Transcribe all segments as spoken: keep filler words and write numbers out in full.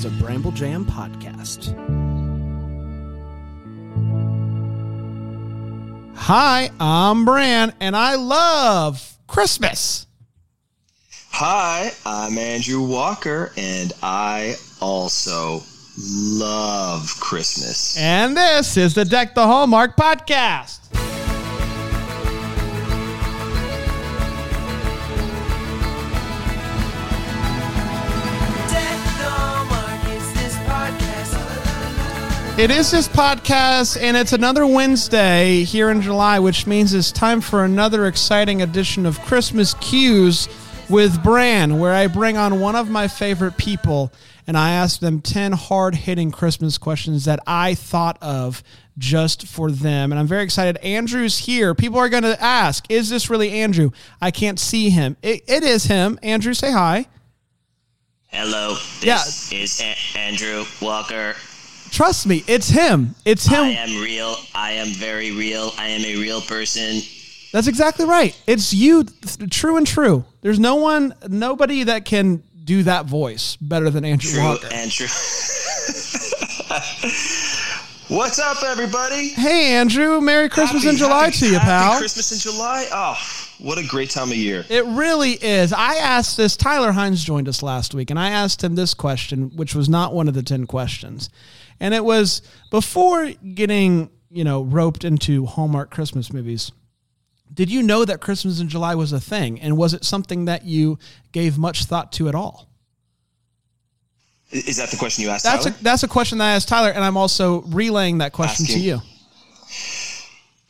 is a Bramble Jam podcast. Hi, I'm Bran, and I love Christmas. Hi, I'm Andrew Walker, and I also love Christmas. And this is the Deck the Hallmark Podcast. It is this podcast, and it's another Wednesday here in July, which means it's time for another exciting edition of Christmas Cues with Bran, where I bring on one of my favorite people, and I ask them ten hard-hitting Christmas questions that I thought of just for them. And I'm very excited. Andrew's here. People are going to ask, is this really Andrew? I can't see him. It, it is him. Andrew, say hi. Hello. This yeah. is a- Andrew Walker. Trust me, it's him. It's him. I am real. I am very real. I am a real person. That's exactly right. It's you, true and true. There's no one, nobody that can do that voice better than Andrew true Walker. And true. What's up, everybody? Hey, Andrew. Merry Christmas happy, in July happy, to you, happy pal. Merry Christmas in July. Oh, what a great time of year. It really is. I asked this. Tyler Hines joined us last week, and I asked him this question, which was not one of the ten questions. And it was before getting, you know, roped into Hallmark Christmas movies. Did you know that Christmas in July was a thing? And was it something that you gave much thought to at all? Is that the question you asked that's Tyler? A, that's a question that I asked Tyler, and I'm also relaying that question Asking. to you.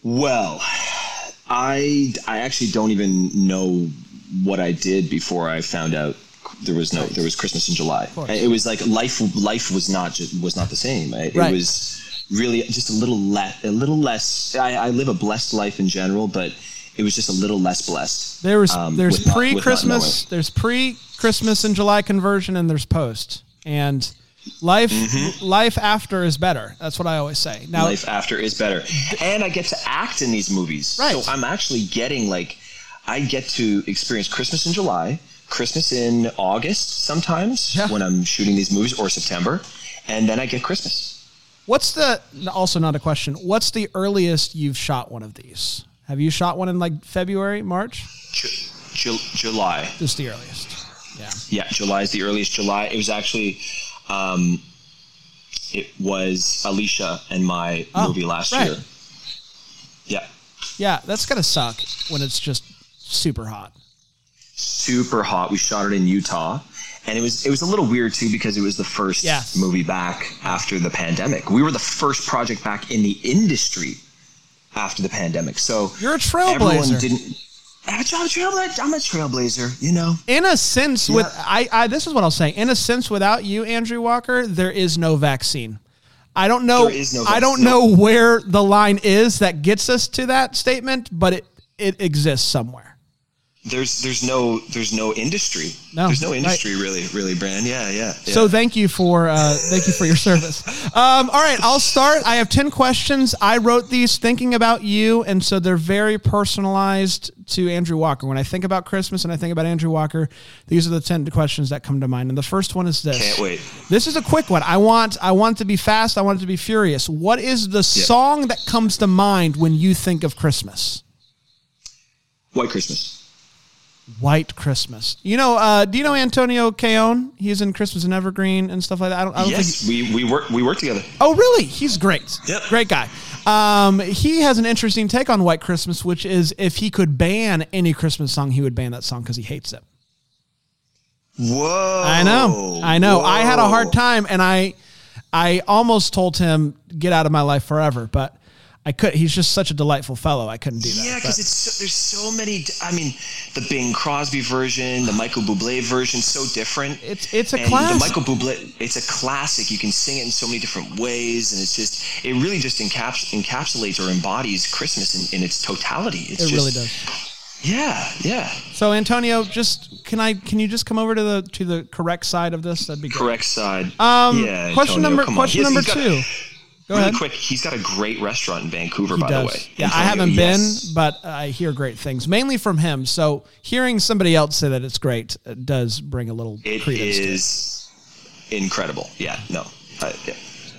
Well, I, I actually don't even know what I did before I found out There was no, there was Christmas in July. It was like life, life was not, just, was not the same. It, right. it was really just a little less, a little less, I, I live a blessed life in general, but it was just a little less blessed. There was, um, there's pre-Christmas, there's pre-Christmas in July conversion, and there's post, and life, mm-hmm. life after is better. That's what I always say. Now, life after is better. And I get to act in these movies. Right. So I'm actually getting like, I get to experience Christmas in July, Christmas in August sometimes yeah. when I'm shooting these movies, or September, and then I get Christmas. What's the, also not a question, what's the earliest you've shot one of these? Have you shot one in like February, March? Ju- Ju- July. Just the earliest. Yeah. Yeah, July is the earliest. July, it was actually, um, it was Alicia and my oh, movie last right. year. Yeah. Yeah, that's going to suck when it's just super hot. Super hot. We shot it in Utah, and it was it was a little weird too because it was the first yes. movie back after the pandemic. We were the first project back in the industry after the pandemic. So you're a trailblazer. Didn't, I'm, a trailblazer I'm a trailblazer. You know, in a sense, yeah. with I, I this is what I'll say. In a sense, without you, Andrew Walker, there is no vaccine. I don't know. There is no vaccine. I don't know where the line is that gets us to that statement, but it it exists somewhere. There's there's no there's no industry. No, there's no industry right. really really Bran. Yeah, yeah, yeah. So thank you for uh, thank you for your service. Um, all right, I'll start. I have ten questions. I wrote these thinking about you, and so they're very personalized to Andrew Walker. When I think about Christmas and I think about Andrew Walker, these are the ten questions that come to mind. And the first one is this. Can't wait. This is a quick one. I want I want it to be fast. I want it to be furious. What is the yeah. song that comes to mind when you think of Christmas? White Christmas. White Christmas. You know, uh, do you know Antonio Caon? He's in Christmas in Evergreen and stuff like that. I don't, I don't yes, think he... we we work we work together. Oh, really? He's great. Yep. Great guy. Um, he has an interesting take on White Christmas, which is if he could ban any Christmas song, he would ban that song because he hates it. Whoa! I know. I know. Whoa. I had a hard time, and I I almost told him get out of my life forever, but I could. He's just such a delightful fellow. I couldn't do that. Yeah, because it's so, there's so many. I mean, the Bing Crosby version, the Michael Bublé version, so different. It's it's a and classic. The Michael Bublé, it's a classic. You can sing it in so many different ways, and it's just it really just encaps, encapsulates or embodies Christmas in, in its totality. It's it just, really does. Yeah, yeah. So Antonio, just can I can you just come over to the to the correct side of this? That'd be great. Correct side. Um, yeah. Question Antonio, number question yes, number two. Go really ahead. Quick, he's got a great restaurant in Vancouver, he by does. the way. Yeah, Antonio, I haven't yes. been, but I hear great things, mainly from him. So hearing somebody else say that it's great does bring a little it credence. It is. incredible. Yeah, no. I, yeah.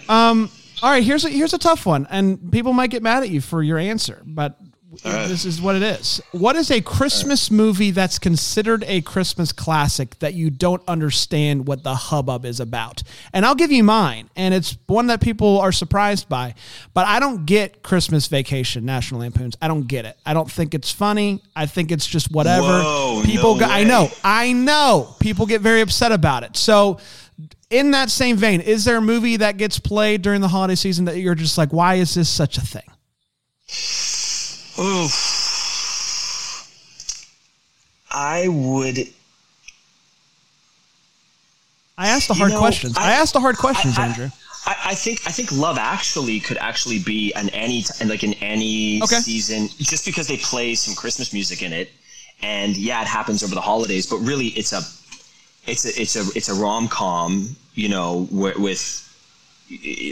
Um. All right. Here's a here's a tough one, and people might get mad at you for your answer, but right. This is what it is. What is a Christmas right. movie that's considered a Christmas classic that you don't understand what the hubbub is about? And I'll give you mine, and it's one that people are surprised by, but I don't get Christmas Vacation, National Lampoon's. I don't get it. I don't think it's funny. I think it's just whatever. Whoa, people. No go, I know. I know. People get very upset about it. So. In that same vein, is there a movie that gets played during the holiday season that you're just like, why is this such a thing? Oh, I would. I asked the hard you know, questions. I, I asked the hard questions, I, I, Andrew. I, I think I think Love Actually could actually be an any like an any okay. season, just because they play some Christmas music in it, and yeah, it happens over the holidays, but really it's a. It's a it's a it's a rom com, you know, with, with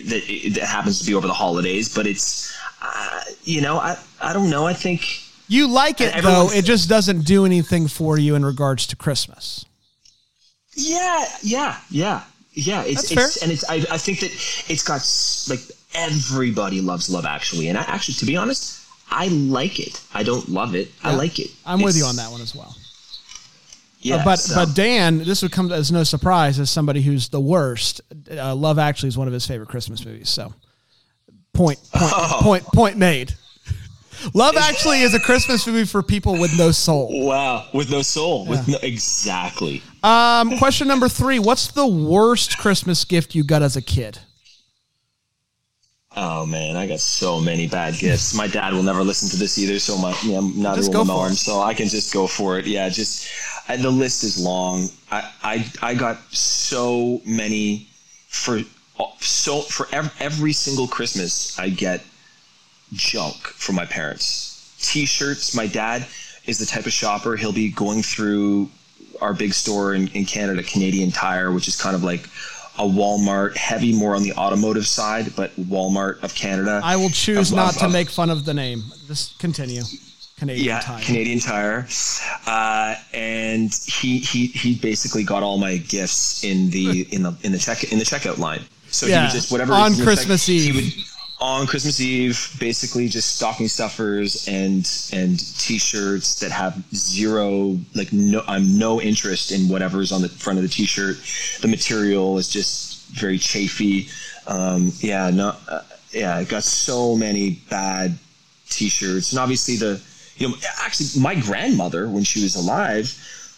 that that happens to be over the holidays. But it's, uh, you know, I I don't know. I think you like it though. It just doesn't do anything for you in regards to Christmas. Yeah, yeah, yeah, yeah. It's, That's fair. It's, and it's I I think that it's got like everybody loves Love Actually, and I actually, to be honest, I like it. I don't love it. Yeah, I like it. I'm it's, with you on that one as well. Yeah, uh, but so. but Dan, this would come as no surprise as somebody who's the worst. Uh, Love Actually is one of his favorite Christmas movies. So, point point oh. point, point made. Love Actually is a Christmas movie for people with no soul. Wow, with no soul, yeah. with no, exactly. Um, question number three: what's the worst Christmas gift you got as a kid? Oh man, I got so many bad gifts. My dad will never listen to this either, so my yeah, neither will my mom. So I can just go for it. Yeah, just I, the list is long. I, I I got so many for so for every, every single Christmas. I get junk from my parents. T-shirts. My dad is the type of shopper. He'll be going through our big store in, in Canada, Canadian Tire, which is kind of like a Walmart, heavy more on the automotive side, but Walmart of Canada. I will choose of, not of, to of, make fun of the name. Just continue. Canadian yeah, Tire. Canadian Tire. Uh, and he, he he basically got all my gifts in the in the in the check in the checkout line. So yeah. he would just whatever on Christmas like, Eve. He would on Christmas Eve basically just stocking stuffers and and t-shirts that have zero like no I'm no interest in whatever's on the front of the t-shirt. The material is just very chafy. Um, yeah, not uh, yeah, I got so many bad t-shirts. And obviously the You know, actually, my grandmother, when she was alive,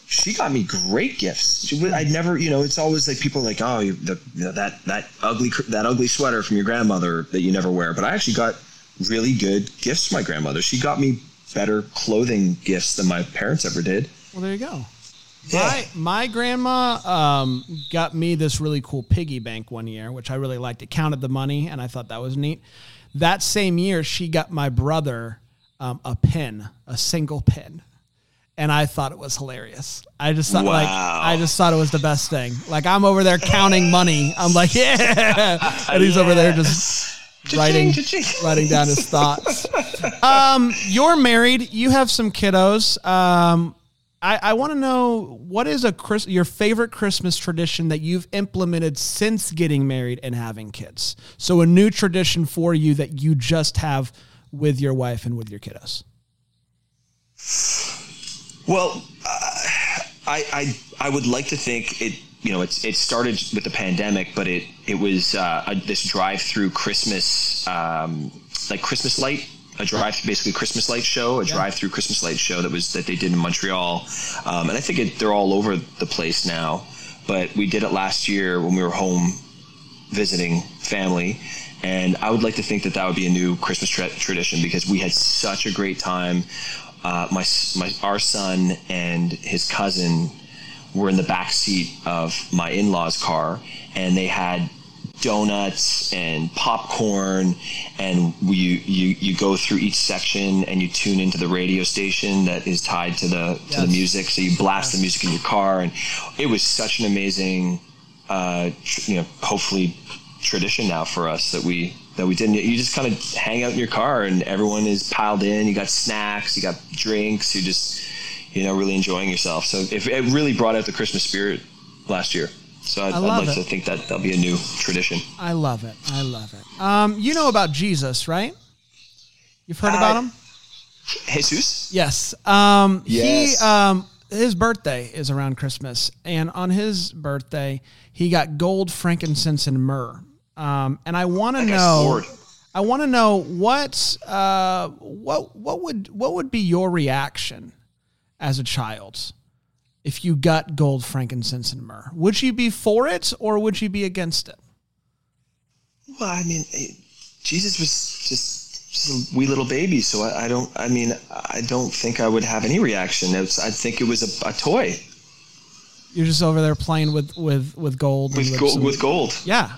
she got me great gifts. She, I'd never, you know, it's always like people are like, oh, you, the, you know, that that ugly that ugly sweater from your grandmother that you never wear. But I actually got really good gifts from my grandmother. She got me better clothing gifts than my parents ever did. Well, there you go. Yeah. My my grandma um, got me this really cool piggy bank one year, which I really liked. It counted the money, and I thought that was neat. That same year, she got my brother Um, a pin, a single pin. And I thought it was hilarious. I just thought wow. like, I just thought it was the best thing. Like I'm over there counting money. I'm like, yeah. And he's yeah. over there just writing, writing down his thoughts. Um, you're married. You have some kiddos. Um, I, I want to know what is a Chris, your favorite Christmas tradition that you've implemented since getting married and having kids. So a new tradition for you that you just have with your wife and with your kiddos? Well, uh, I, I, I would like to think it, you know, it's, it started with the pandemic, but it, it was, uh, a, this drive through Christmas, um, like Christmas light, a drive, basically Christmas light show, a yeah. drive through Christmas light show that was, that they did in Montreal. Um, and I think it, they're all over the place now, but we did it last year when we were home visiting family. And I would like to think that that would be a new Christmas tra- tradition because we had such a great time. Uh, my, my, our son and his cousin were in the back seat of my in-laws' car, and they had donuts and popcorn. And we, you, you go through each section and you tune into the radio station that is tied to the to yes. the music. So you blast yes. the music in your car, and it was such an amazing, uh, tr- you know, hopefully. tradition now for us that we that we didn't. You just kind of hang out in your car and everyone is piled in. You got snacks, you got drinks, you just, you know, really enjoying yourself. So if it really brought out the Christmas spirit last year. So I'd, I'd like it. to think that that'll be a new tradition. I love it. I love it. Um, you know about Jesus, right? You've heard uh, about him? Jesus? Yes. Um, yes. He, um, his birthday is around Christmas, and on his birthday, he got gold, frankincense, and myrrh. Um, and I want to know, I want to know what, uh, what, what would, what would be your reaction as a child if you got gold, frankincense, and myrrh? Would you be for it or would you be against it? Well, I mean, Jesus was just, just a wee little baby. So I, I don't, I mean, I don't think I would have any reaction. It was, I think it was a, a toy. You're just over there playing with, with, with gold. With, go- with gold. Yeah.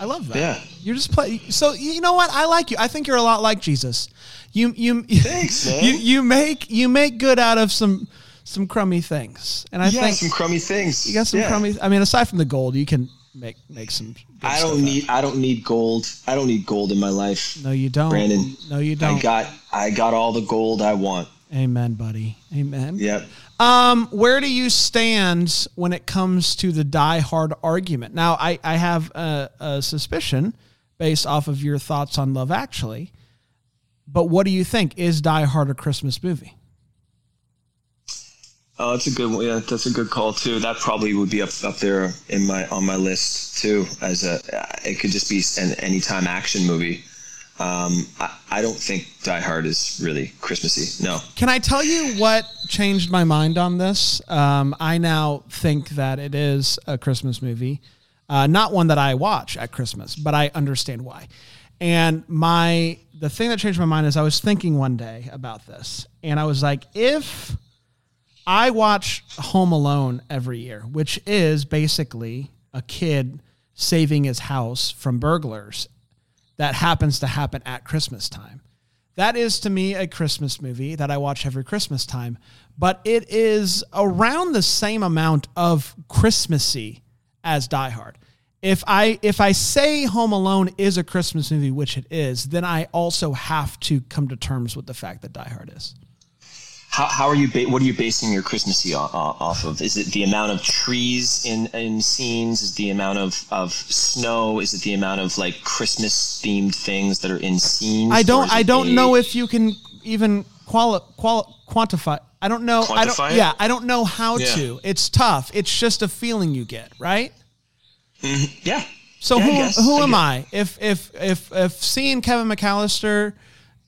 I love that. Yeah. You're just play. So you know what? I like you. I think you're a lot like Jesus. You you Thanks, man. you you make you make good out of some some crummy things. And I yeah, think some crummy things. You got some yeah. crummy I mean aside from the gold, you can make make some good I don't stuff need out. I don't need gold. I don't need gold in my life. No you don't. Brandon. No you don't. I got I got all the gold I want. Amen, buddy. Amen. Yep. Um, where do you stand when it comes to the die-hard argument? Now, I, I have a, a suspicion based off of your thoughts on Love Actually, but what do you think? Is Die Hard a Christmas movie? Oh, that's a good one. Yeah, that's a good call too. That probably would be up, up there in my on my list too. As a, it could just be an anytime action movie. Um, I, I don't think Die Hard is really Christmassy. No. Can I tell you what changed my mind on this? Um, I now think that it is a Christmas movie, uh, not one that I watch at Christmas, but I understand why. And my the thing that changed my mind is I was thinking one day about this, and I was like, if I watch Home Alone every year, which is basically a kid saving his house from burglars, that happens to happen at Christmas time. That is, to me, a Christmas movie that I watch every Christmas time, but it is around the same amount of Christmassy as Die Hard. If I if I say Home Alone is a Christmas movie, which it is, then I also have to come to terms with the fact that Die Hard is. How how are you? Ba- what are you basing your Christmassy off of? Is it the amount of trees in, in scenes? Is it the amount of, of snow? Is it the amount of like Christmas themed things that are in scenes? I don't. I don't age? know if you can even quali- quali- quantify. I don't know. Quantify I don't. It? Yeah, I don't know how yeah. to. It's tough. It's just a feeling you get, right? Mm-hmm. Yeah. So yeah, who I guess. who I am I? If if if if seeing Kevin McAllister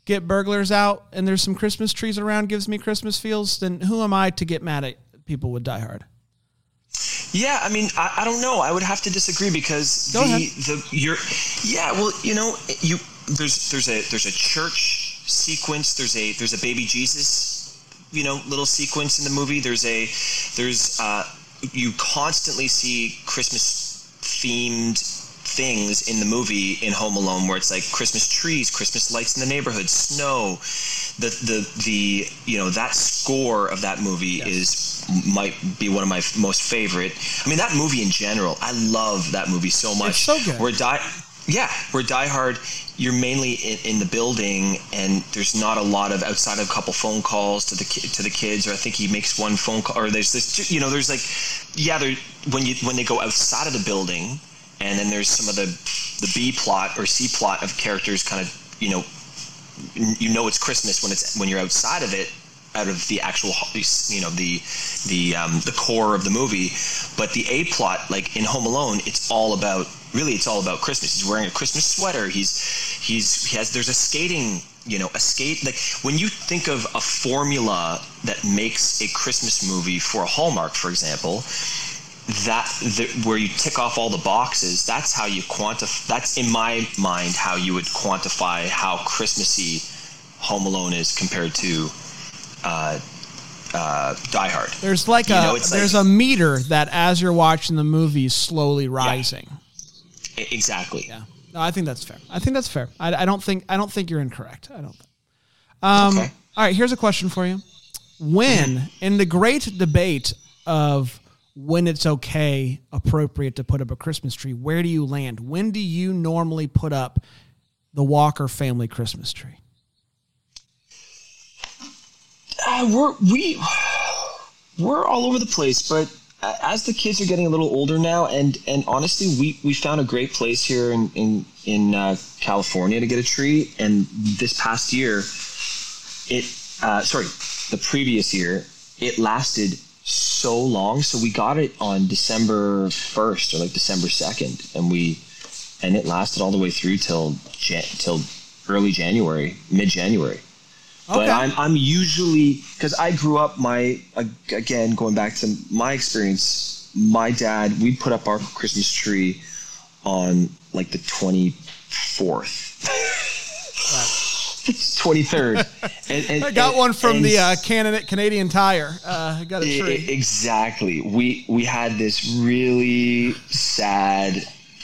get burglars out and there's some Christmas trees around gives me Christmas feels, then who am I to get mad at people with Die Hard? Yeah. I mean, I, I don't know. I would have to disagree because Go the, ahead. the, you're, yeah, well, you know, you, there's, there's a, there's a church sequence. There's a, there's a baby Jesus, you know, little sequence in the movie. There's a, there's uh you constantly see Christmas themed things in the movie in Home Alone where it's like Christmas trees, Christmas lights in the neighborhood, snow, the the the you know that score of that movie yes. is might be one of my most favorite. I mean that movie in general, I love that movie so much. It's so good. Where Die, yeah, where Die Hard, you're mainly in, in the building and there's not a lot of outside of a couple phone calls to the to the kids, or I think he makes one phone call, or there's this you know there's like yeah there when you when they go outside of the building. And then there's some of the the B plot or C plot of characters kind of, you know, you know it's Christmas when it's when you're outside of it, out of the actual, you know, the the um, the core of the movie. But the A plot, like in Home Alone, it's all about really it's all about Christmas. He's wearing a Christmas sweater. He's he's he has there's a skating, you know, a skate like when you think of a formula that makes a Christmas movie for a Hallmark, for example. That the, where you tick off all the boxes, that's how you quantify. That's in my mind how you would quantify how Christmassy Home Alone is compared to uh, uh, Die Hard. There's like you a know, there's like, a meter that as you're watching the movie is slowly rising. Yeah. Exactly. Yeah. No, I think that's fair. I think that's fair. I, I don't think I don't think you're incorrect. I don't. Think. Um, okay. All right. Here's a question for you. When in the great debate of when it's okay, appropriate to put up a Christmas tree, where do you land? When do you normally put up the Walker family Christmas tree? Uh, we're, we, we're all over the place, but as the kids are getting a little older now, and, and honestly, we, we found a great place here in, in, in uh, California to get a tree. And this past year, it, uh, sorry, the previous year, it lasted so long. So we got it on December first or like December second. And we, and it lasted all the way through till, Jan- till early January, mid-January. Okay. But I'm I'm usually – because I grew up my – again, going back to my experience, my dad, we put up our Christmas tree on like the twenty-fourth. twenty-third. And, and, I got and, one from and, the uh, Canada, Canadian Tire. Uh, I got a tree. Exactly. We, we had this really sad,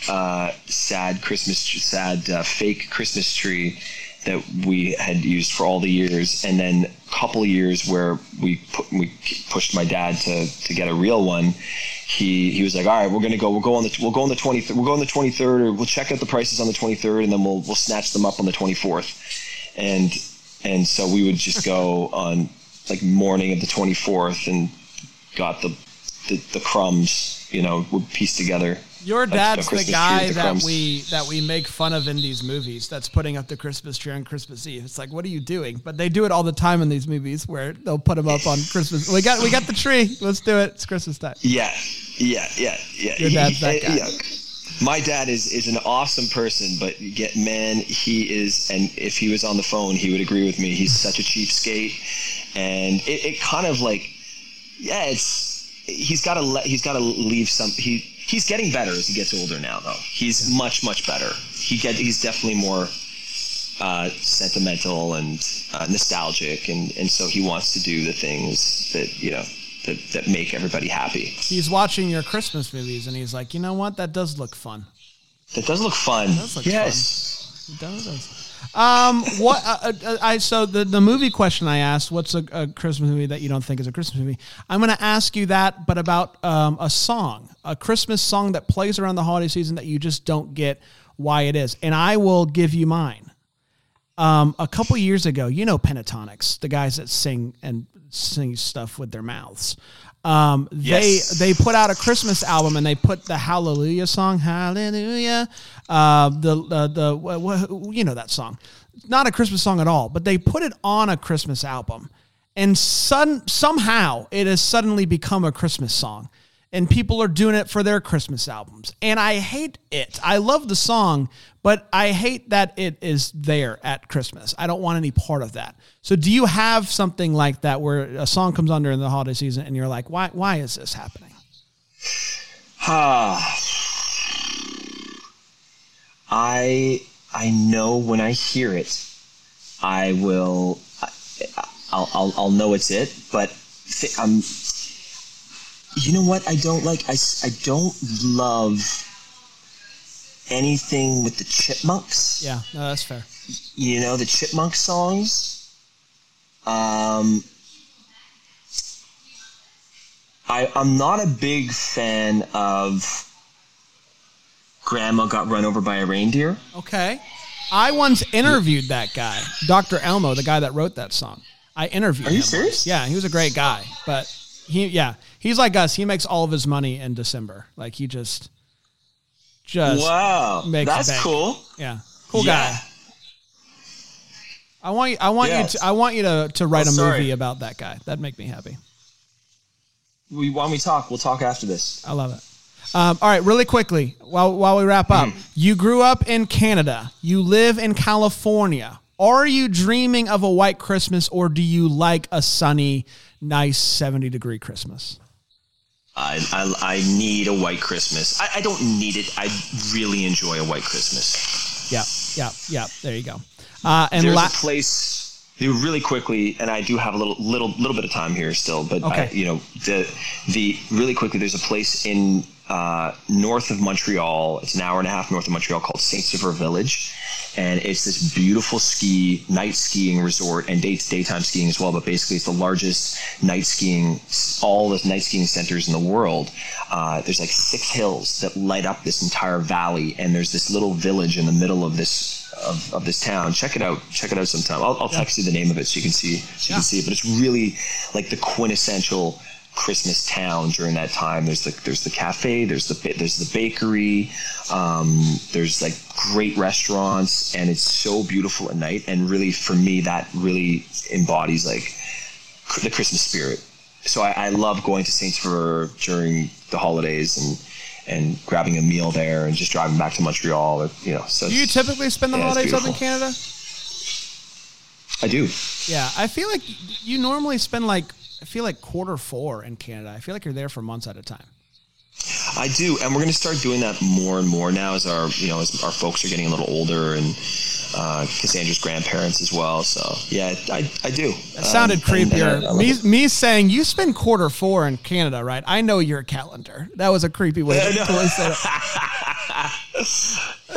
uh, sad Christmas – sad uh, fake Christmas tree that we had used for all the years, and then a couple of years where we put, we pushed my dad to, to get a real one. He he was like, all right, we're gonna go, we'll go on the we'll go on the twentieth, we'll go on the twenty-third, or we'll check out the prices on the twenty-third, and then we'll we'll snatch them up on the twenty-fourth, and and so we would just go on like morning of the twenty-fourth and got the the, the crumbs, you know, would piece together. Your dad's the guy that we that we make fun of in these movies that's putting up the Christmas tree on Christmas Eve. It's like, what are you doing? But they do it all the time in these movies where they'll put them up on Christmas. We got we got the tree. Let's do it. It's Christmas time. Yeah, yeah, yeah, yeah. Your dad's that guy. Yeah. My dad is, is an awesome person, but get, man, he is, and if he was on the phone, he would agree with me. He's such a cheapskate, and it, it kind of like, yeah, it's he's got to le- he's got to leave some he. He's getting better as he gets older now, though. He's much, much better. He get he's definitely more uh, sentimental and uh, nostalgic, and, and so he wants to do the things that, you know, that, that make everybody happy. He's watching your Christmas movies, and he's like, you know what? That does look fun. That does look fun. That does look yes. fun. It does. Um, what uh, I so the, the movie question I asked, what's a, a Christmas movie that you don't think is a Christmas movie? I'm going to ask you that, but about um, a song, a Christmas song that plays around the holiday season that you just don't get why it is. And I will give you mine. Um, a couple years ago, you know, Pentatonix, the guys that sing and sing stuff with their mouths. Um, yes. They they put out a Christmas album, and they put the Hallelujah song, Hallelujah, uh, the uh, the well, you know that song, not a Christmas song at all, but they put it on a Christmas album, and sudden somehow it has suddenly become a Christmas song, and people are doing it for their Christmas albums, and I hate it. I love the song, but I hate that it is there at Christmas. I don't want any part of that. So do you have something like that where a song comes on during the holiday season and you're like, why why is this happening? Uh, I I know when I hear it, I will I'll I'll, I'll know it's it, but th- um you know what I don't like? I, I don't love anything with the Chipmunks. Yeah, no, that's fair. You know, the Chipmunk songs. Um, I, I'm not a big fan of Grandma Got Run Over by a Reindeer. Okay. I once interviewed that guy, Doctor Elmo, the guy that wrote that song. I interviewed him. Are you serious? Yeah, he was a great guy. But, he, yeah, he's like us. He makes all of his money in December. Like, he just, just wow, makes that's bank. Cool. Yeah, cool yeah. guy. I want you, I want yes. you to I want you to, to write oh, a sorry. movie about that guy. That'd make me happy. We why don't we talk? We'll talk after this. I love it. Um, all right, really quickly, while while we wrap up. Mm. You grew up in Canada. You live in California. Are you dreaming of a white Christmas, or do you like a sunny, nice seventy degree Christmas? I I, I need a white Christmas. I, I don't need it. I really enjoy a white Christmas. Yeah, yeah, yeah. There you go. Uh, and There's la- a place really quickly, and I do have a little, little, little bit of time here still, but okay. I, you know, the, the really quickly. There's a place in uh, north of Montreal. It's an hour and a half north of Montreal called Saint-Sauveur Village, and it's this beautiful ski night skiing resort and day, daytime skiing as well. But basically, it's the largest night skiing, all the night skiing centers in the world. Uh, there's like six hills that light up this entire valley, and there's this little village in the middle of this. Of, of this town. Check it out. Check it out sometime. I'll, I'll yeah. text you the name of it so you can see so you yeah. can see it. But it's really like the quintessential Christmas town during that time. There's the there's the cafe, there's the there's the bakery, um, there's like great restaurants, and it's so beautiful at night. And really, for me, that really embodies like the Christmas spirit. So I, I love going to Saint-Sauveur during the holidays and and grabbing a meal there and just driving back to Montreal. Or, you know, so do you typically spend the yeah, holidays up in Canada? I do. Yeah, I feel like you normally spend like, I feel like quarter four in Canada. I feel like you're there for months at a time. I do, and we're going to start doing that more and more now as our, you know, as our folks are getting a little older, and uh, Cassandra's grandparents as well. So yeah, I I do. That sounded um, creepier. And, and I, I me it. me saying you spend quarter four in Canada, right? I know your calendar. That was a creepy way yeah, to place it.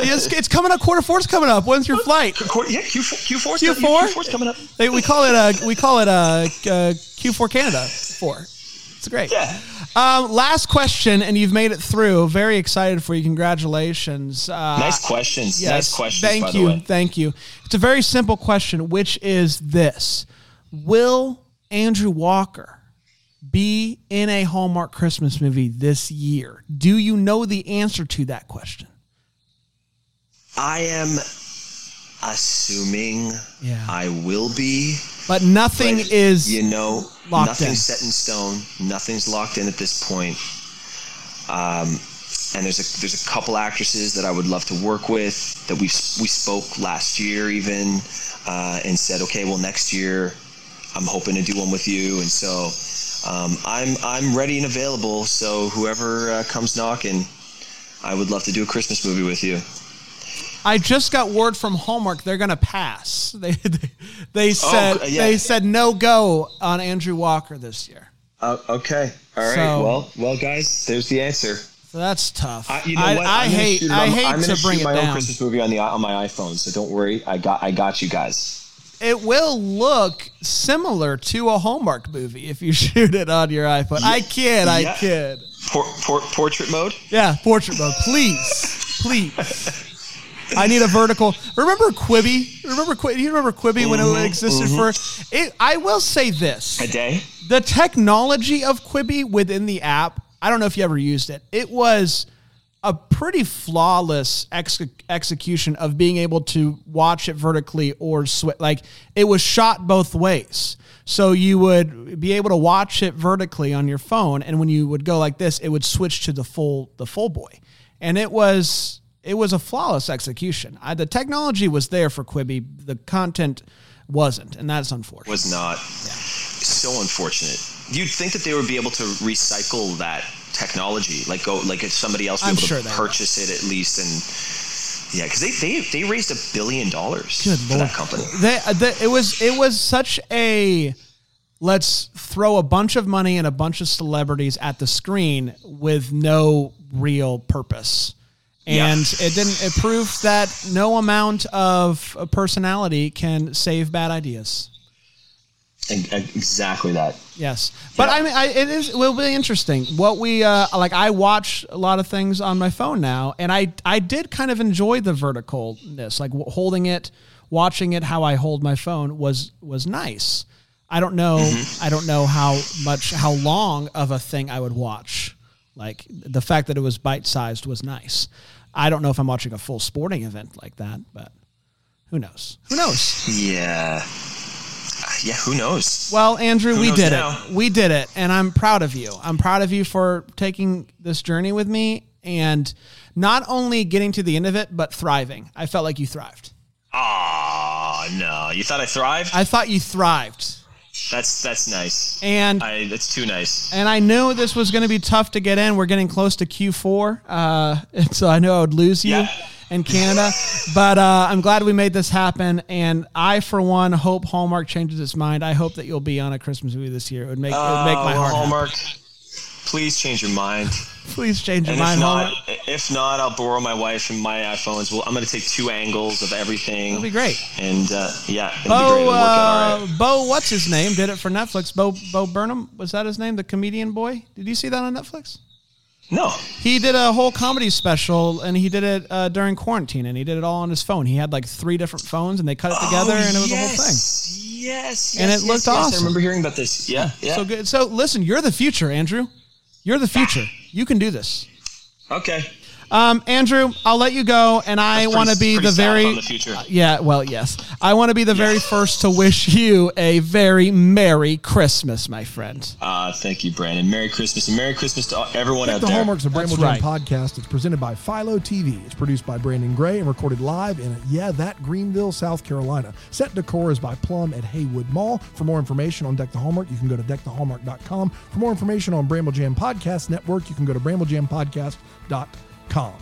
It's, it's coming up. Quarter four's coming up. When's your flight? Yeah, Q four. Q four coming up. We call it a we call it a Q four Canada four. It's great. Yeah. Um, last question, and you've made it through. Very excited for you. Congratulations. Uh, nice questions. Yes, nice questions. Thank by you. The way. Thank you. It's a very simple question, which is this: will Andrew Walker be in a Hallmark Christmas movie this year? Do you know the answer to that question? I am assuming yeah. I will be, but nothing but, is you know locked nothing's in. Set in stone. Nothing's locked in at this point. Um, and there's a there's a couple actresses that I would love to work with that we we spoke last year even uh, and said, okay, well next year I'm hoping to do one with you. And so um, I'm I'm ready and available. So whoever uh, comes knocking, I would love to do a Christmas movie with you. I just got word from Hallmark they're gonna pass. They they, they said oh, yeah. they said no go on Andrew Walker this year. Uh, okay, all right. So, well, well, guys, there's the answer. So that's tough. I, you know I, what? I hate shoot, I I'm, hate I'm to bring shoot it my down. Own Christmas movie on the on my iPhone, so don't worry. I got I got you guys. It will look similar to a Hallmark movie if you shoot it on your iPhone. Yeah. I kid, I yeah. kid. Por, por, portrait mode. Yeah, portrait mode. Please, please. I need a vertical. Remember Quibi? Remember Quibi? Do you remember Quibi mm-hmm, when it existed mm-hmm. for? It, I will say this: a day. The technology of Quibi within the app. I don't know if you ever used it. It was a pretty flawless ex- execution of being able to watch it vertically or sw- like it was shot both ways. So you would be able to watch it vertically on your phone, and when you would go like this, it would switch to the full the full boy, and it was. It was a flawless execution. I, the technology was there for Quibi. The content wasn't, and that's unfortunate. Was not. Yeah. So unfortunate. You'd think that they would be able to recycle that technology, like go, like if somebody else would be I'm able sure to purchase will. It at least, and yeah, because they, they they raised a billion dollars Good for Lord. That company. They, they, it was it was such a. Let's throw a bunch of money and a bunch of celebrities at the screen with no real purpose. And yeah. it didn't. It proved that no amount of personality can save bad ideas. Exactly that. Yes, but yeah. I mean, I, it is. It will be interesting. What we uh, like, I watch a lot of things on my phone now, and I I did kind of enjoy the verticalness, like holding it, watching it. How I hold my phone was was nice. I don't know. Mm-hmm. I don't know how much, how long of a thing I would watch. Like the fact that it was bite sized was nice. I don't know if I'm watching a full sporting event like that, but who knows? Who knows? Yeah. Yeah, who knows? Well, Andrew, who we did now? It. We did it, and I'm proud of you. I'm proud of you for taking this journey with me and not only getting to the end of it, but thriving. I felt like you thrived. Oh, no. You thought I thrived? I thought you thrived. That's that's nice. And I, that's too nice. And I knew this was going to be tough to get in. We're getting close to Q four, uh, and so I knew I would lose you yeah. in Canada. But uh, I'm glad we made this happen, and I, for one, hope Hallmark changes its mind. I hope that you'll be on a Christmas movie this year. It would make, uh, it would make my heart Hallmark, happy. Please change your mind. Please change your and mind. If not, if not, I'll borrow my wife and my iPhones. Well, I'm going to take two angles of everything. It'll be great. And uh, yeah, it'll Bo, be great. Uh, right. Bo, what's his name? Did it for Netflix. Bo Bo Burnham, was that his name? The comedian boy? Did you see that on Netflix? No. He did a whole comedy special, and he did it uh, during quarantine, and he did it all on his phone. He had like three different phones, and they cut it together, oh, and it was yes. a whole thing. yes, yes, and it yes, looked yes, awesome. I remember hearing about this. Yeah, yeah. So good. So listen, you're the future, Andrew. You're the future. You can do this. Okay. Um, Andrew, I'll let you go, and I want to be the very the uh, yeah. Well, yes, I want to be the yeah. very first to wish you a very Merry Christmas, my friend. Uh, thank you, Brandon. Merry Christmas, and Merry Christmas to everyone Deck out the there. The Hallmark's a Bramble Jam right. podcast. It's presented by Philo T V. It's produced by Brandon Gray and recorded live in yeah that Greenville, South Carolina. Set decor is by Plum at Haywood Mall. For more information on Deck the Hallmark, you can go to deck the hallmark dot com. For more information on Bramble Jam Podcast Network, you can go to bramble jam podcast dot com. Com.